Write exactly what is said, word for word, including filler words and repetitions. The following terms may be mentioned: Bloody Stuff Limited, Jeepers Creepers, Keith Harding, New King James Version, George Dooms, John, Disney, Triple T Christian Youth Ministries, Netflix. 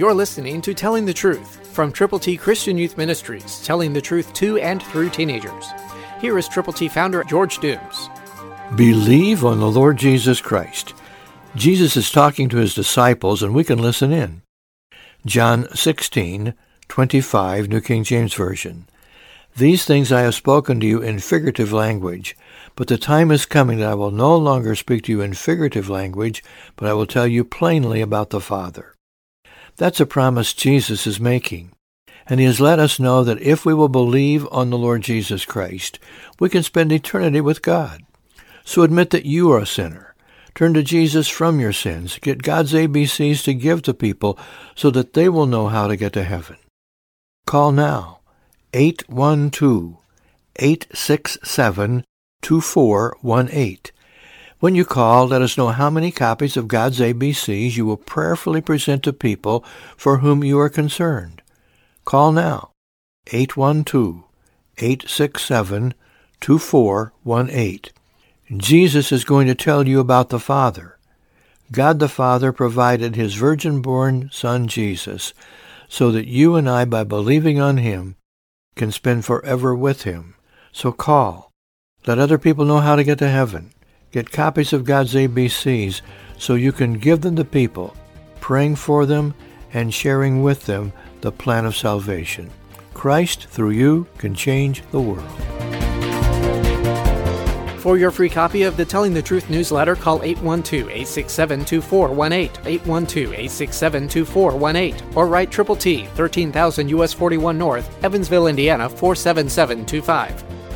You're listening to Telling the Truth from Triple T Christian Youth Ministries, telling the truth to and through teenagers. Here is Triple T founder George Dooms. Believe on the Lord Jesus Christ. Jesus is talking to his disciples, and we can listen in. John sixteen twenty-five, New King James Version. These things I have spoken to you in figurative language, but the time is coming that I will no longer speak to you in figurative language, but I will tell you plainly about the Father. That's a promise Jesus is making, and he has let us know that if we will believe on the Lord Jesus Christ, we can spend eternity with God. So admit that you are a sinner. Turn to Jesus from your sins. Get God's A B Cs to give to people so that they will know how to get to heaven. Call now. eight one two, eight six seven, two four one eight. When you call, let us know how many copies of God's A B Cs you will prayerfully present to people for whom you are concerned. Call now, eight one two, eight six seven, two four one eight. Jesus is going to tell you about the Father. God the Father provided his virgin-born Son Jesus so that you and I, by believing on him, can spend forever with him. So call. Let other people know how to get to heaven. Get copies of God's A B Cs so you can give them to people, praying for them and sharing with them the plan of salvation. Christ, through you, can change the world. For your free copy of the Telling the Truth newsletter, call eight one two, eight six seven, two four one eight, eight one two, eight six seven, two four one eight, or write Triple T, thirteen thousand U S forty-one North, Evansville, Indiana, four seven seven two five.